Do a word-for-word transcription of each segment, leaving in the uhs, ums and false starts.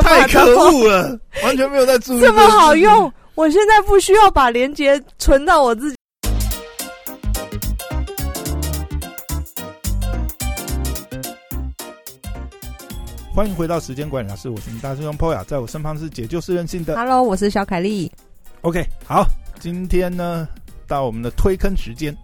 太可恶了，完全没有在注意。这么好用，我现在不需要把连结存到我自己。欢迎回到时间管理大师，我是你大师兄 Poya， 在我身旁是解救是任性的 Hello， 我是小凯莉。 OK， 好，今天呢到我们的推坑时间。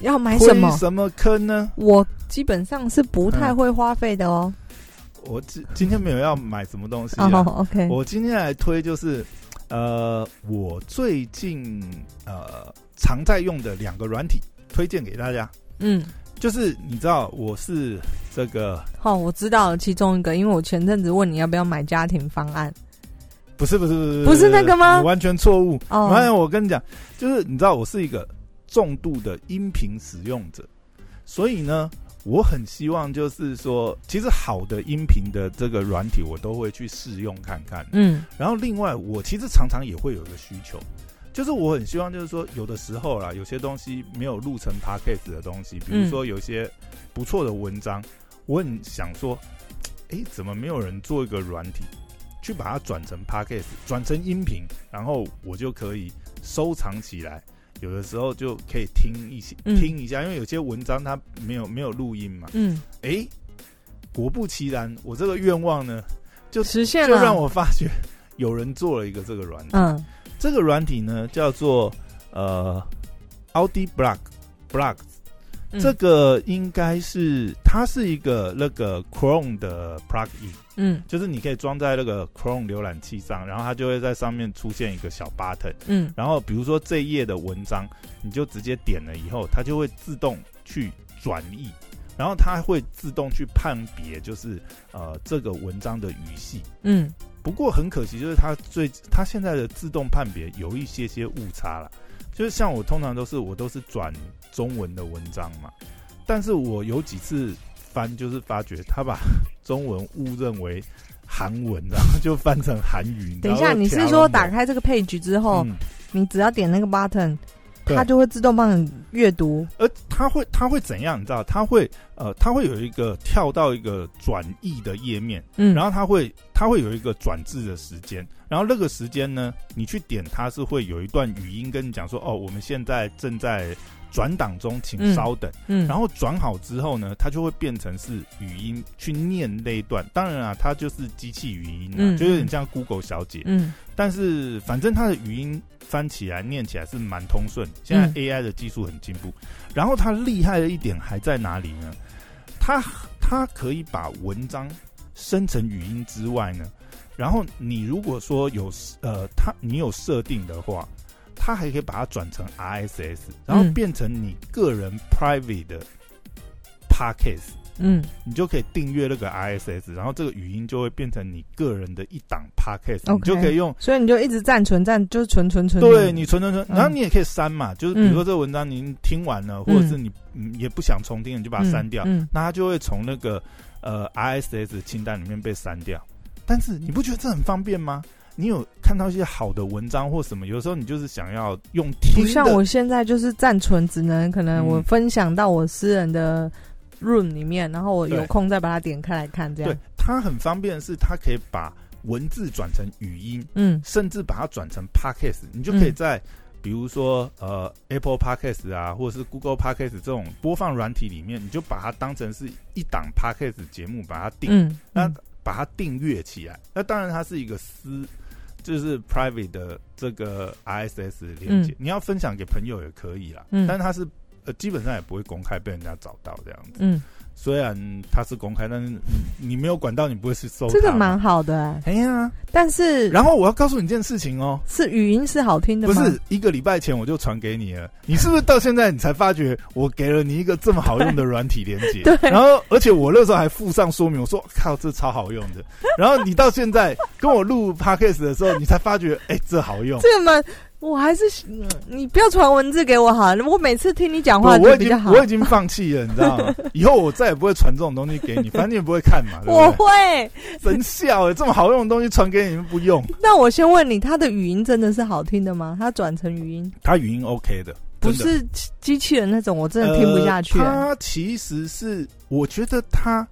要买什么推什么坑呢？我基本上是不太会花费的哦、嗯、我今天没有要买什么东西、啊 oh, OK， 我今天来推就是呃，我最近呃常在用的两个软体推荐给大家。嗯，就是你知道我是这个哦，我知道其中一个，因为我前阵子问你要不要买家庭方案。不是不是不是不是那个吗？完全错误。哦，反正我跟你讲，就是你知道我是一个重度的音频使用者，所以呢我很希望就是说，其实好的音频的这个软体我都会去试用看看。嗯，然后另外我其实常常也会有一个需求，就是我很希望就是说，有的时候啦，有些东西没有录成 podcast 的东西，比如说有些不错的文章、嗯、我很想说诶，怎么没有人做一个软体去把它转成 podcast， 转成音频，然后我就可以收藏起来，有的时候就可以听一些、嗯、听一下，因为有些文章它没有没有录音嘛。嗯，哎，果不其然，我这个愿望呢就实现了，就让我发觉有人做了一个这个软体。嗯，这个软体呢叫做呃 Audiblogs， 这个应该是它是一个那个 Chrome 的 plugin， 嗯，就是你可以装在那个 Chrome 浏览器上，然后它就会在上面出现一个小 button， 嗯，然后比如说这一页的文章，你就直接点了以后，它就会自动去转译，然后它会自动去判别就是呃这个文章的语系，嗯。不过很可惜，就是它最它现在的自动判别有一些些误差了。就是像我通常都是我都是转中文的文章嘛，但是我有几次翻就是发觉他把中文误认为韩文，然后就翻成韩语。等一下，你是说打开这个 page 之后，嗯、你只要点那个 button， 它就会自动帮你阅读？而它会它会怎样？你知道？它会呃，它会有一个跳到一个转译的页面，嗯，然后它会。它会有一个转制的时间，然后那个时间呢，你去点它是会有一段语音跟你讲说，哦，我们现在正在转档中，请稍等。嗯，嗯然后转好之后呢，它就会变成是语音去念那一段。当然啊，它就是机器语音啊，嗯、就有点像 Google 小姐。嗯，但是反正它的语音翻起来、念起来是蛮通顺。现在 A I 的技术很进步，嗯、然后它厉害的一点还在哪里呢？它它可以把文章。生成语音之外呢，然后你如果说有呃，它你有设定的话，它还可以把它转成 R S S， 然后变成你个人 private 的 podcast， 嗯，你就可以订阅那个 R S S， 然后这个语音就会变成你个人的一档 podcast，、okay， 你就可以用，所以你就一直暂存暂，就是存存存，对你存存存，然后你也可以删嘛，嗯、就是比如说这个文章你听完了，嗯、或者是你也不想重听，你就把它删掉，嗯嗯、那它就会从那个。呃 ，R S S 清单里面被删掉，但是你不觉得这很方便吗？你有看到一些好的文章或什么，有时候你就是想要用听的，不像我现在就是暂存，只能可能我分享到我私人的 room 里面，嗯、然后我有空再把它点开来看，这样。对，它很方便的是，它可以把文字转成语音，嗯，甚至把它转成 podcast， 你就可以在、嗯、比如说呃 Apple Podcast 啊，或者是 Google Podcast 这种播放软体里面，你就把它当成是一档 Podcast 节目，把它订、嗯、那把它订阅起来。那当然它是一个私，就是 private 的这个 R S S 连接，嗯、你要分享给朋友也可以啦。嗯，但它是呃基本上也不会公开被人家找到这样子。嗯，虽然它是公开，但是你没有管到，你不会去搜它。这个蛮好的、欸，哎呀、啊！但是，然后我要告诉你一件事情哦，是语音是好听的吗？不是，一个礼拜前我就传给你了，你是不是到现在你才发觉我给了你一个这么好用的软体连结？对。然后，而且我那时候还附上说明，我说靠，这超好用的。然后你到现在跟我录 podcast 的时候，你才发觉，哎、欸，这好用。这么。我还是你不要传文字给我好了，我每次听你讲话就比较好。我已经我已经放弃了，你知道吗？以后我再也不会传这种东西给你，反正你也不会看嘛。对不对？我会真笑哎、欸，这么好用的东西传给你们不用。那我先问你，它的语音真的是好听的吗？它转成语音？它语音 OK 的，不是机器人那种，我真的听不下去、啊呃。它其实是，我觉得它。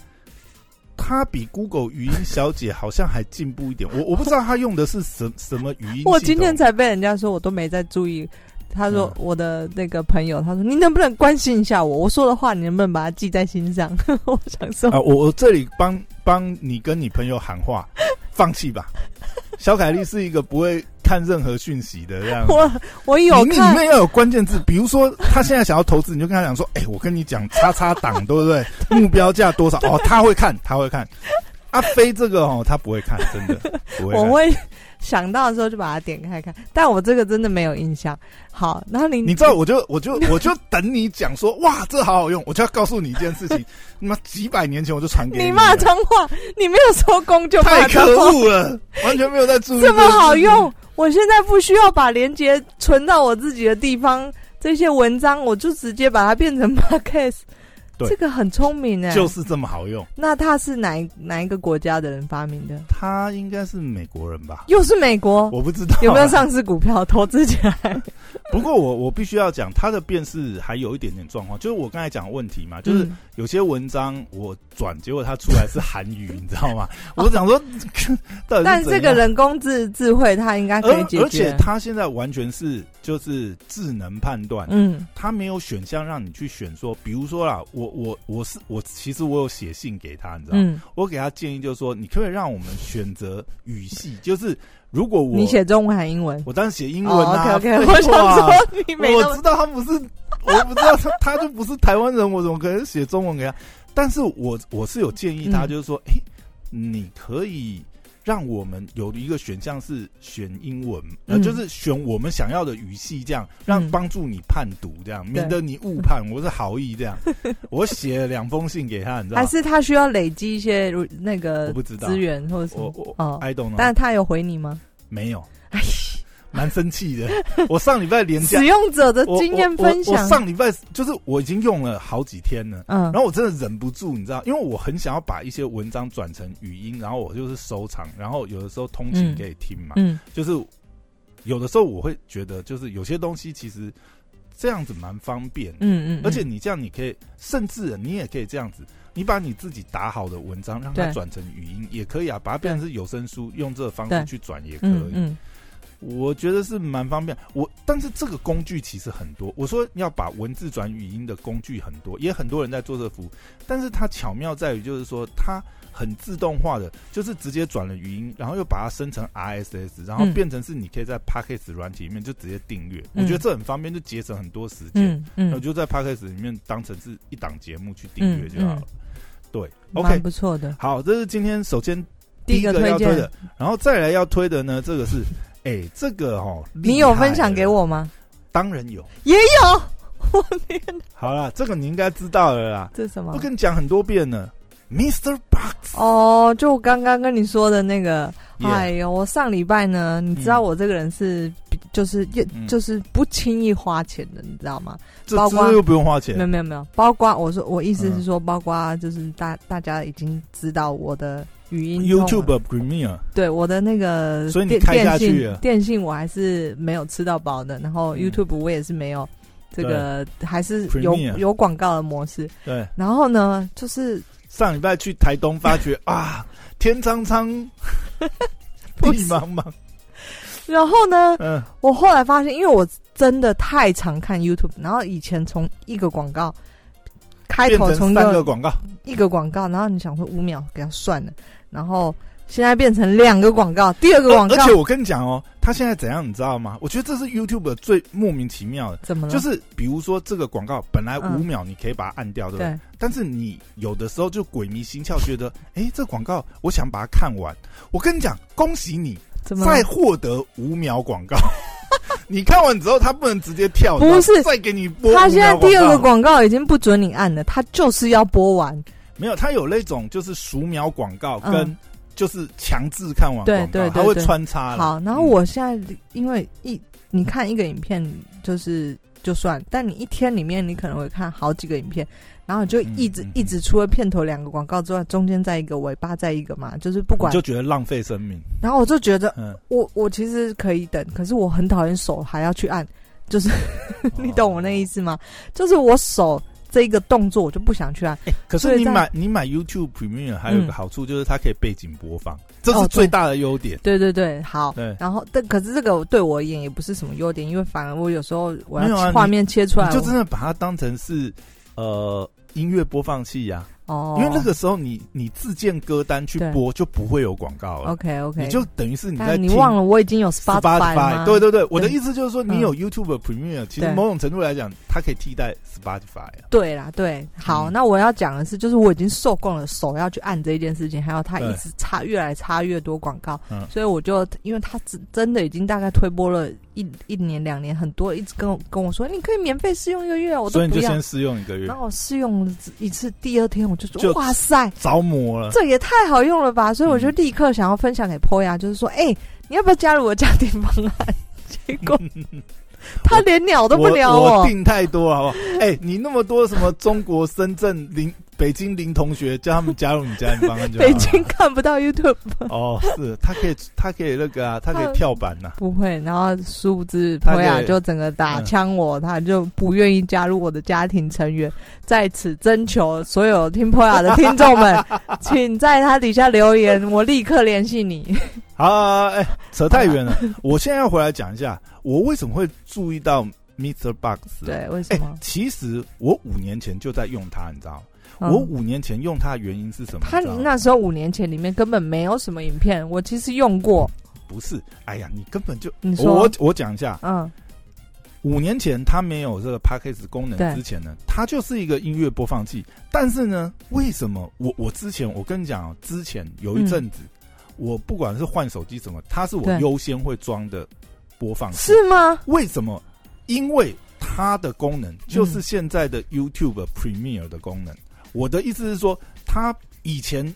他比 Google 语音小姐好像还进步一点，我我不知道他用的是什什么语音系统。我今天才被人家说，我都没在注意。他说我的那个朋友，他说你能不能关心一下我？我说的话你能不能把它记在心上？我想说啊，我我这里帮帮你跟你朋友喊话，放弃吧。小凯莉是一个不会看任何讯息的这样子。我我有看，你里面要有关键字，比如说他现在想要投资，你就跟他讲说，哎、欸，我跟你讲，叉叉档对不对？目标价多少？哦，他会看，他会看。阿飞这个哦，他不会看，真的不会看。我会想到的时候就把它点开看，但我这个真的没有印象。好，然后你你知道，我就我就我就等你讲说，哇，这好好用，我就要告诉你一件事情。你妈几百年前我就传给你，你骂脏话，你没有收工就骂脏话，太可恶了，完全没有在注意。这么好用，我现在不需要把连结存到我自己的地方，这些文章我就直接把它变成 podcast。这个很聪明哎、欸，就是这么好用。那他是哪一哪一个国家的人发明的？他应该是美国人吧？又是美国？我不知道有没有上市股票投资起来。不过我我必须要讲，他的辨识还有一点点状况，就是我刚才讲的问题嘛，就是有些文章我转，结果他出来是韩语，你知道吗？我想说，到底是但这个人工智智慧，他应该可以解决。而且他现在完全是就是智能判断，嗯，他没有选项让你去选说，比如说啦，我。我我是我，其实我有写信给他，你知道吗？嗯、我给他建议就是说，你可以让我们选择语系，就是如果我你写中文还英文，我当然写英文啊。Oh, OK OK， 我想说你没，我知道他不是，我不知道他他就不是台湾人，我怎么可能写中文给他？但是我我是有建议他，就是说，哎、嗯欸，你可以让我们有一个选项是选英文，嗯、呃，就是选我们想要的语系，这样让帮助你判读，这样、嗯、免得你误判。我是好意这样，我写了两封信给他，你知道吗？还是他需要累积一些那个资源或者什么？我我哦 ，I don't know。但是他有回你吗？没有，蛮生气的。我上礼拜连假使用者的经验分享，我, 我, 我, 我上礼拜就是我已经用了好几天了，嗯，然后我真的忍不住，你知道，因为我很想要把一些文章转成语音，然后我就是收藏，然后有的时候通勤可以听嘛，嗯，嗯就是有的时候我会觉得，就是有些东西其实这样子蛮方便，嗯 嗯, 嗯，而且你这样你可以，甚至你也可以这样子。你把你自己打好的文章让它转成语音也可以啊，把它变成是有声书，用这个方式去转也可以。嗯嗯、我觉得是蛮方便。我但是这个工具其实很多，我说要把文字转语音的工具很多，也很多人在做这个服务。但是它巧妙在于，就是说它很自动化的，就是直接转了语音，然后又把它生成 R S S， 然后变成是你可以在 Podcast 软体里面就直接订阅。嗯、我觉得这很方便，就节省很多时间。嗯嗯，我就在 Podcast 里面当成是一档节目去订阅就好了。嗯嗯对 ，OK， 不错的。好，这是今天首先第一个要推的，然后再来要推的呢，这个是，哎、欸，这个哦，你有分享给我吗？当然有，也有。我天哪！好啦，这个你应该知道了啦。这是什么？我跟你讲很多遍了 ，MixerBox。哦，就我刚刚跟你说的那个。Yeah. 哎呦，我上礼拜呢，你知道我这个人是。就是、嗯、就是不轻易花钱的，你知道吗？这这又不用花钱，没有没有没有，包括我说我意思是说，包括就是大、嗯、大家已经知道我的语音 YouTube Premiere， 对我的那个电，所以你开下去了电信我还是没有吃到饱的，然后 YouTube 我也是没有这个，还是有有广告的模式。对，然后呢，就是上礼拜去台东发觉啊，天苍苍，地茫茫。然后呢、嗯、我后来发现，因为我真的太常看 YouTube， 然后以前从一个广告开头从三个广告一个广告，然后你想说五秒给他算了，然后现在变成两个广告，第二个广告、呃、而且我跟你讲哦，他现在怎样你知道吗？我觉得这是 YouTube 最莫名其妙的，怎么了？就是比如说这个广告本来五秒你可以把它按掉、嗯、对不对？但是你有的时候就鬼迷心窍，觉得哎，这广告我想把它看完。我跟你讲，恭喜你再获得五秒广告，你看完之后他不能直接跳，不是再给你播。他现在第二个广告已经不准你按了，他就是要播完。没有，他有那种就是数秒广告跟就是强制看完广告，嗯、对对对对，他会穿插。好，然后我现在因为一你看一个影片就是就算，但你一天里面你可能会看好几个影片。然后就一直、嗯嗯、一直除了片头两个广告之外，中间再一个尾巴再一个嘛，就是不管，你就觉得浪费生命。然后我就觉得，嗯、我我其实可以等，可是我很讨厌手还要去按，就是、哦、你懂我那意思吗？就是我手这一个动作我就不想去按、欸、可是你买你买 YouTube Premium 还有一个好处就是它可以背景播放、嗯、这是最大的优点、哦、对对对好對然后但可是这个对我而言也不是什么优点因为反而我有时候我要画面切出来、啊、你, 你就真的把它当成是呃音乐播放器啊哦、因为那个时候你你自建歌单去播就不会有广告了 OK OK 你就等于是你在听你忘了我已经有 Spotify 吗对对 对, 對我的意思就是说你有 YouTube Premium、嗯、其实某种程度来讲它可以替代 Spotify、啊、对啦对好、嗯、那我要讲的是就是我已经受够了手要去按这件事情还有它一直插越来插越多广告、嗯、所以我就因为它真的已经大概推播了一一年两年很多一直跟我跟我说你可以免费试用一个月我都不要所以你就先试用一个月然后我试用一次第二天我就就哇塞着魔了这也太好用了吧所以我就立刻想要分享给 Poya 就是说哎、欸，你要不要加入我家庭方案结果他连鸟都不鸟我我订太多好不好哎、欸，你那么多什么中国深圳林北京林同学叫他们加入你家庭方案就好了北京看不到 YouTube 哦是他可以他可以那个啊他可以跳板啊不会然后殊不知 Poya 就整个打枪我、嗯、他就不愿意加入我的家庭成员在此征求所有听 Poya 的听众们请在他底下留言我立刻联系你啊哎、欸，扯太远了我现在要回来讲一下我为什么会注意到 MixerBox 对为什么、欸、其实我五年前就在用它你知道嗯、我五年前用它的原因是什么？它那时候五年前里面根本没有什么影片，我其实用过。不是，哎呀，你根本就你说我我讲一下，嗯，五年前它没有这个 Podcast 功能之前呢，它就是一个音乐播放器。但是呢，为什么我我之前我跟你讲、喔，之前有一阵子、嗯，我不管是换手机什么，它是我优先会装的播放器，是吗？为什么？因为它的功能就是现在的 YouTube Premiere 的功能。我的意思是说，他以前，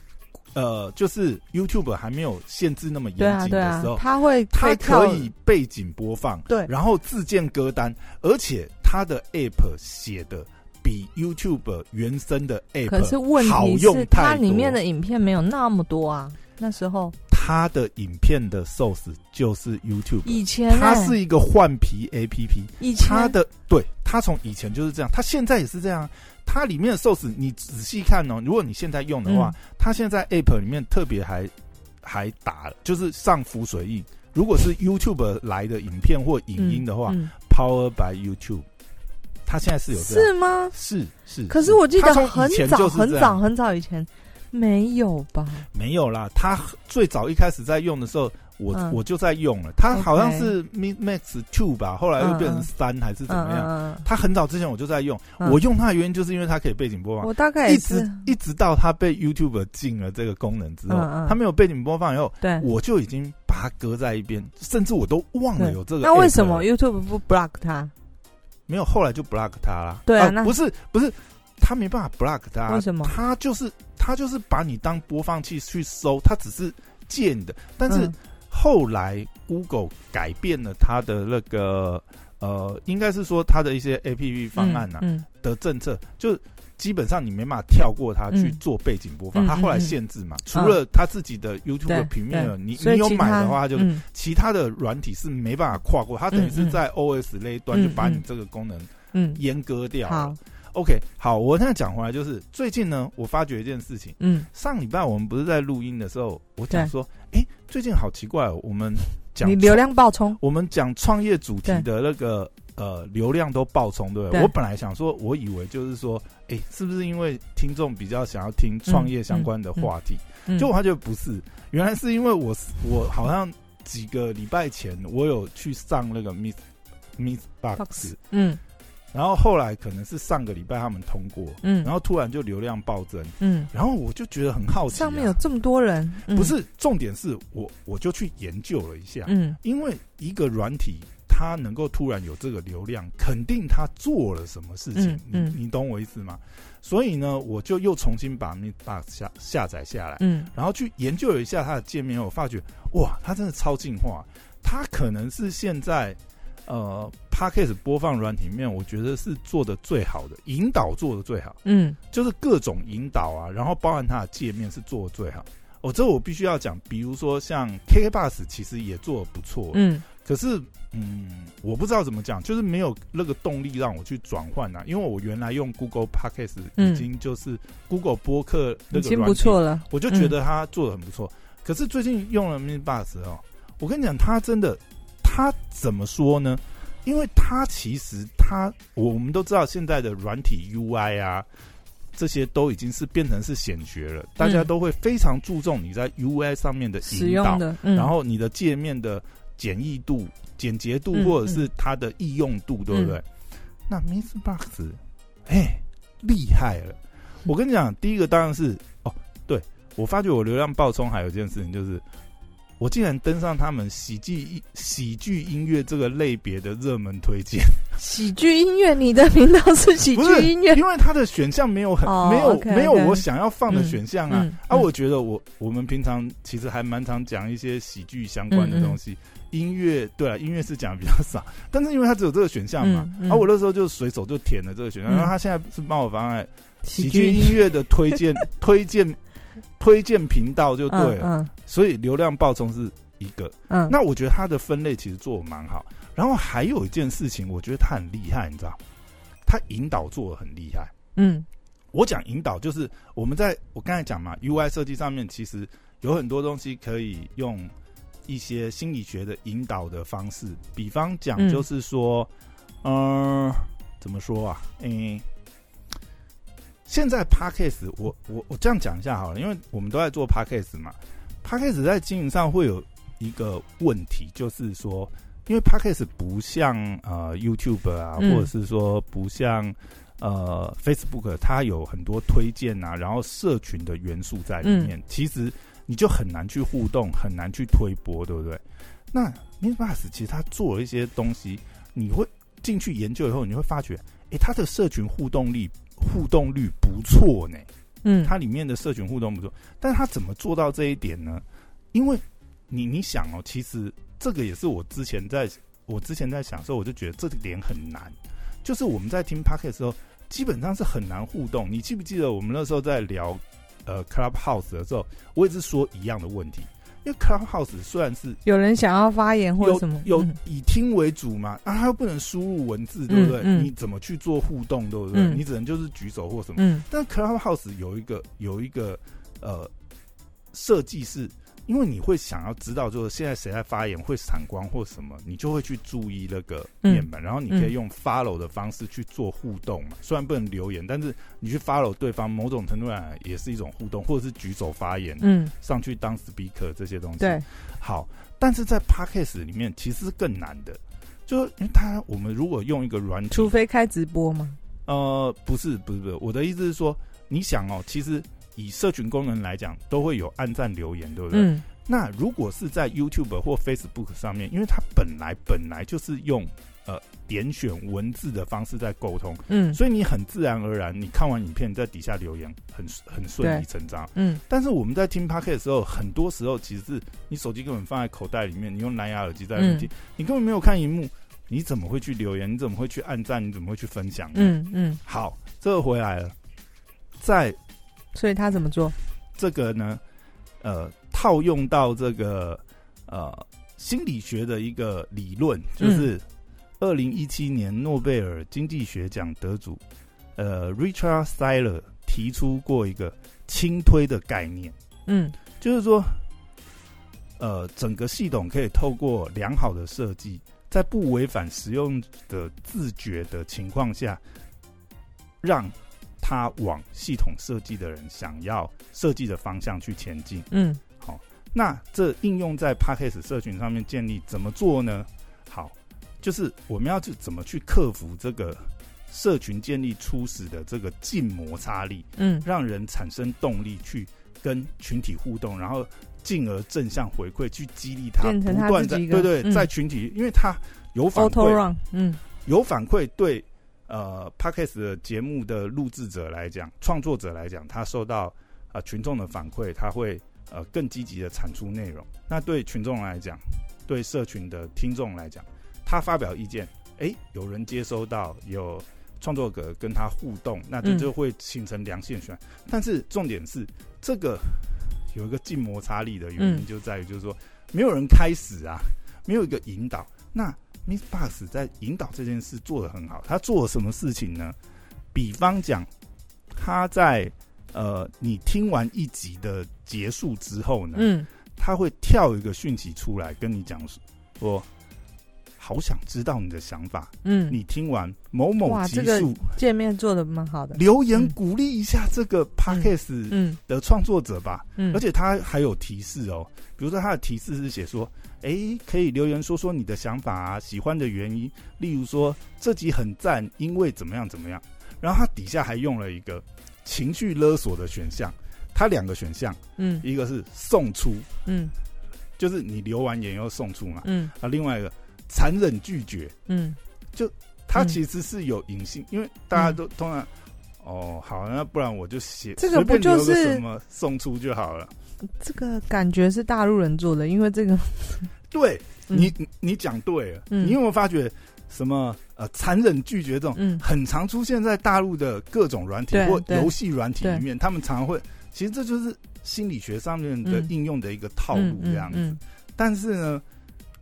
呃，就是 YouTube 还没有限制那么严谨的时候，他会他可以背景播放，对，然后自建歌单，而且他的 App 写的比 YouTube 原生的 App 可是问题是，它里面的影片没有那么多啊，那时候。它的影片的 source 就是 YouTube， 以前、欸、它是一个换皮 A P P， 以前它的对它从以前就是这样，它现在也是这样。它里面的 source 你仔细看哦，如果你现在用的话，嗯、它现在 App 里面特别还还打了，就是上浮水印。如果是 YouTube 来的影片或影音的话、嗯嗯、，Power by YouTube。它现在是有这样是吗？是是。可是我记得很早很早很早以前。没有吧？没有啦，他最早一开始在用的时候，我、嗯、我就在用了。他好像是 Max 二吧，后来又变成三还是怎么样？嗯嗯嗯、他很早之前我就在用，嗯、我用它的原因就是因为它可以背景播放。我大概一直一直到它被 YouTube 禁了这个功能之后，它、嗯嗯、没有背景播放以后，对，我就已经把它搁在一边，甚至我都忘了有这个。那为什么 YouTube 不 block 它？没有，后来就 block 它啦。对啊，啊不是不是。他没办法 block 它，为什么？他就是他就是把你当播放器去收，他只是借你的。但是后来 Google 改变了他的那个呃，应该是说他的一些 A P P 方案啊、嗯嗯、的政策，就基本上你没办法跳过它去做背景播放。他、嗯、后来限制嘛，嗯嗯嗯、除了他自己的 YouTube 平面，你你有买的话他就、嗯、其他的软体是没办法跨过，他等于是在 O S 那一端就把你这个功能阉割掉了。嗯嗯嗯OK， 好，我现在讲回来就是最近呢，我发觉一件事情。嗯，上礼拜我们不是在录音的时候，我讲说，哎、欸，最近好奇怪、哦，我们讲你流量爆冲，我们讲创业主题的那个呃流量都爆冲，对不对？我本来想说，我以为就是说，哎、欸，是不是因为听众比较想要听创业相关的话题？嗯嗯嗯、就我发觉不是，原来是因为我我好像几个礼拜前我有去上那个 Miss Miss Box， 嗯。然后后来可能是上个礼拜他们通过，嗯，然后突然就流量暴增，嗯，然后我就觉得很好奇、啊，上面有这么多人，嗯、不是重点是我我就去研究了一下，嗯，因为一个软体它能够突然有这个流量，肯定它做了什么事情，嗯，嗯 你, 你懂我意思吗？所以呢，我就又重新把 MixerBox 下下载下来，嗯，然后去研究了一下它的界面，我发觉哇，它真的超进化，它可能是现在。呃 Podcast 播放软体里面我觉得是做的最好的，引导做的最好，嗯，就是各种引导啊，然后包含它的界面是做的最好。哦，这我必须要讲，比如说像 K K B O X 其实也做的不错，嗯，可是嗯，我不知道怎么讲，就是没有那个动力让我去转换啊，因为我原来用 Google Podcast 已经就是 Google 播客那个软件已经不错了，我就觉得它做得很不错、嗯、可是最近用了 MixerBox 哦，我跟你讲，它真的，它怎么说呢？因为它其实它我们都知道现在的软体 U I 啊这些都已经是变成是显学了，大家都会非常注重你在 U I 上面的引导的、嗯、然后你的界面的简易度简洁度、嗯、或者是它的易用度、嗯、对不对、嗯、那 MixerBox 哎厉害了，我跟你讲，第一个当然是哦，对，我发觉我流量爆冲还有一件事情，就是我竟然登上他们喜剧喜剧音乐这个类别的热门推荐。喜剧音乐，你的频道是喜剧音乐？因为它的选项没有很、oh, 没有 okay, okay. 没有我想要放的选项啊、嗯嗯、啊！我觉得我我们平常其实还蛮常讲一些喜剧相关的东西，嗯嗯音乐对啊，音乐是讲的比较少，但是因为它只有这个选项嘛，嗯嗯、啊，我那时候就随手就填了这个选项，嗯、然后他现在是帮我放在喜剧音乐的推荐推荐。推荐频道就对了、嗯嗯、所以流量爆冲是一个、嗯、那我觉得它的分类其实做得蛮好，然后还有一件事情我觉得它很厉害，你知道它引导做得很厉害。嗯，我讲引导就是我们在我刚才讲嘛 U I 设计上面其实有很多东西可以用一些心理学的引导的方式，比方讲就是说、嗯、呃，怎么说啊，嗯、欸现在 Podcast 我我我这样讲一下好了，因为我们都在做 Podcast 嘛， Podcast 在经营上会有一个问题，就是说因为 Podcast 不像呃 YouTube 啊、嗯、或者是说不像呃 Facebook 它有很多推荐啊，然后社群的元素在里面、嗯、其实你就很难去互动，很难去推播，对不对？那 MixerBox 其实它做了一些东西，你会进去研究以后你会发觉诶，它的社群互动力互动率不错呢，嗯，它里面的社群互动不错，但它怎么做到这一点呢？因为你你想哦，其实这个也是我之前在我之前在想的时候，我就觉得这点很难，就是我们在听 Podcast 的时候，基本上是很难互动。你记不记得我们那时候在聊呃 Clubhouse 的时候，我也是说一样的问题。因为 Clubhouse 虽然是有人想要发言或者什么， 有, 有以听为主嘛，啊，它又不能输入文字，对不对、嗯嗯？你怎么去做互动，对不对？嗯、你只能就是举手或什么。嗯、但 Clubhouse 有一个有一个呃设计是，因为你会想要知道，就是现在谁在发言会闪光或什么，你就会去注意那个面板、嗯，然后你可以用 follow 的方式去做互动嘛。虽然不能留言，但是你去 follow 对方，某种程度上也是一种互动，或者是举手发言，嗯，上去当 speaker 这些东西。对，好，但是在 podcast 里面其实是更难的，就是因为它我们如果用一个软体，除非开直播吗？呃，不是，不是，不是，我的意思是说，你想哦，其实。以社群功能来讲都会有按赞留言，对不对、嗯、那如果是在 YouTube 或 Facebook 上面，因为它本来本来就是用呃点选文字的方式在沟通，嗯，所以你很自然而然你看完影片在底下留言很很顺理成章，嗯，但是我们在听 Podcast 的时候，很多时候其实是你手机根本放在口袋里面，你用蓝牙耳机在那边听、嗯、你根本没有看荧幕，你怎么会去留言，你怎么会去按赞，你怎么会去分享？嗯嗯，好，这个回来了，在所以他怎么做？这个呢，呃，套用到这个呃心理学的一个理论，就是二零一七年诺贝尔经济学奖得主呃 Richard Thaler 提出过一个轻推的概念。嗯，就是说，呃，整个系统可以透过良好的设计，在不违反使用者自觉的情况下，让他往系统设计的人想要设计的方向去前进。嗯，好，那这应用在 Podcast 社群上面建立怎么做呢？好，就是我们要去怎么去克服这个社群建立初始的这个静摩擦力，嗯，让人产生动力去跟群体互动，然后进而正向回馈，去激励他不断在对对、嗯、在群体，因为他有反馈，嗯，有反馈对。呃 Podcast 的节目的录制者来讲，创作者来讲，他受到、呃、群众的反馈，他会呃更积极的产出内容。那对群众来讲，对社群的听众来讲，他发表意见，哎，有人接收到，有创作者跟他互动，那这 就, 就会形成良性循环、嗯。但是重点是，这个有一个静摩擦力的原因就在于，就是说、嗯、没有人开始啊。没有一个引导。那 MixerBox 在引导这件事做得很好，他做了什么事情呢？比方讲，他在呃你听完一集的结束之后呢，嗯，他会跳一个讯息出来跟你讲说，好想知道你的想法。嗯，你听完某某集数，这个界面做得蛮好的，留言鼓励一下这个 podcast 的创作者吧。嗯，嗯而且他还有提示哦，比如说他的提示是写说，哎，可以留言说说你的想法啊，喜欢的原因，例如说这集很赞，因为怎么样怎么样。然后他底下还用了一个情绪勒索的选项，他两个选项，嗯，一个是送出，嗯，就是你留完言又送出嘛，嗯，啊，另外一个。残忍拒绝，嗯，就他其实是有隐性、嗯，因为大家都通常、嗯、哦，好，那不然我就写这个不就是什么送出就好了。这个感觉是大陆人做的，因为这个对、嗯、你你讲对了、嗯，你有没有发觉什么呃残忍拒绝这种、嗯、很常出现在大陆的各种软体或游戏软体里面，他们常会其实这就是心理学上面的应用的一个套路这样子，嗯嗯嗯嗯、但是呢。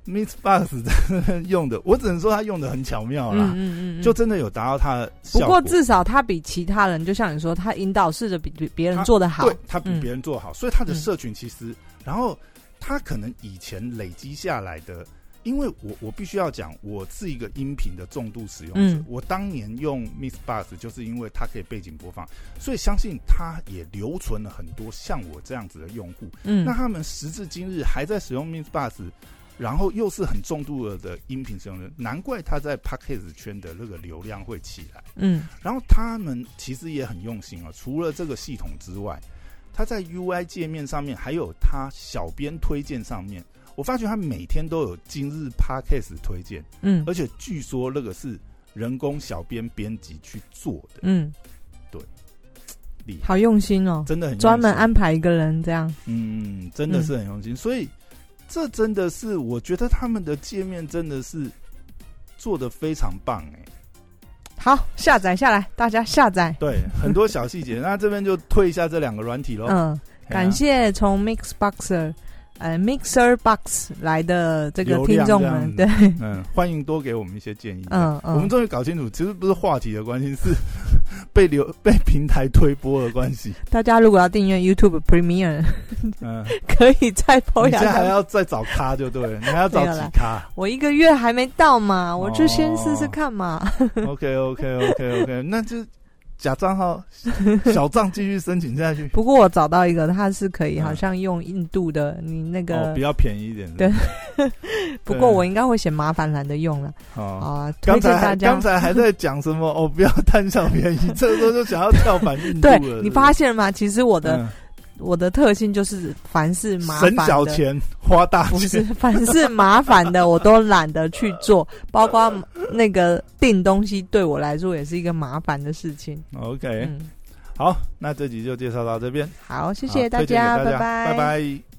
MixerBox 用的，我只能说他用的很巧妙啦、嗯嗯嗯，就真的有达到他的效果。不过至少他比其他人，就像你说，他引导式的比别人做得好，对，他比别人做得好、嗯，所以他的社群其实，嗯、然后他可能以前累积下来的，因为我我必须要讲，我是一个音频的重度使用者，嗯、我当年用 MixerBox 就是因为它可以背景播放，所以相信它也留存了很多像我这样子的用户。嗯，那他们时至今日还在使用 MixerBox。然后又是很重度的音频使用者，难怪他在 Podcast 圈的那个流量会起来。嗯，然后他们其实也很用心啊、哦，除了这个系统之外，他在 U I 界面上面，还有他小编推荐上面，我发觉他每天都有今日 Podcast 推荐。嗯，而且据说那个是人工小编编辑去做的。嗯，对。厉害，好用心哦，真的很用心，专门安排一个人这样。嗯，真的是很用心，嗯、所以。这真的是，我觉得他们的界面真的是做得非常棒哎、欸！好，下载下来，大家下载。对，很多小细节。那这边就推一下这两个软体喽。嗯，感谢从 MixerBox 呃 MixerBox 来的这个听众们，对，嗯，欢迎多给我们一些建议。嗯嗯，我们终于搞清楚，其实不是话题的关系，是被流被平台推播的关系。大家如果要订阅 YouTube Premiere。嗯，可以再播一下。你现在还要再找咖就对了，你还要找几咖？我一个月还没到嘛，我就先试试看嘛。哦、OK OK OK OK， 那就假账号小账继续申请下去。不过我找到一个，它是可以好像用印度的，嗯、你那个、哦、比较便宜一点。对，不过我应该会嫌麻烦，懒得用了。啊，刚、呃、才刚才还在讲什么？哦，不要贪小便宜，这时候就想要跳板印度了。对，你发现了吗？其实我的。嗯我的特性就是凡是麻烦的省小钱花大钱，不是凡是麻烦的我都懒得去做，包括那个订东西对我来说也是一个麻烦的事情。OK，、嗯、好，那这集就介绍到这边。好，谢谢大家，大家拜拜，拜拜。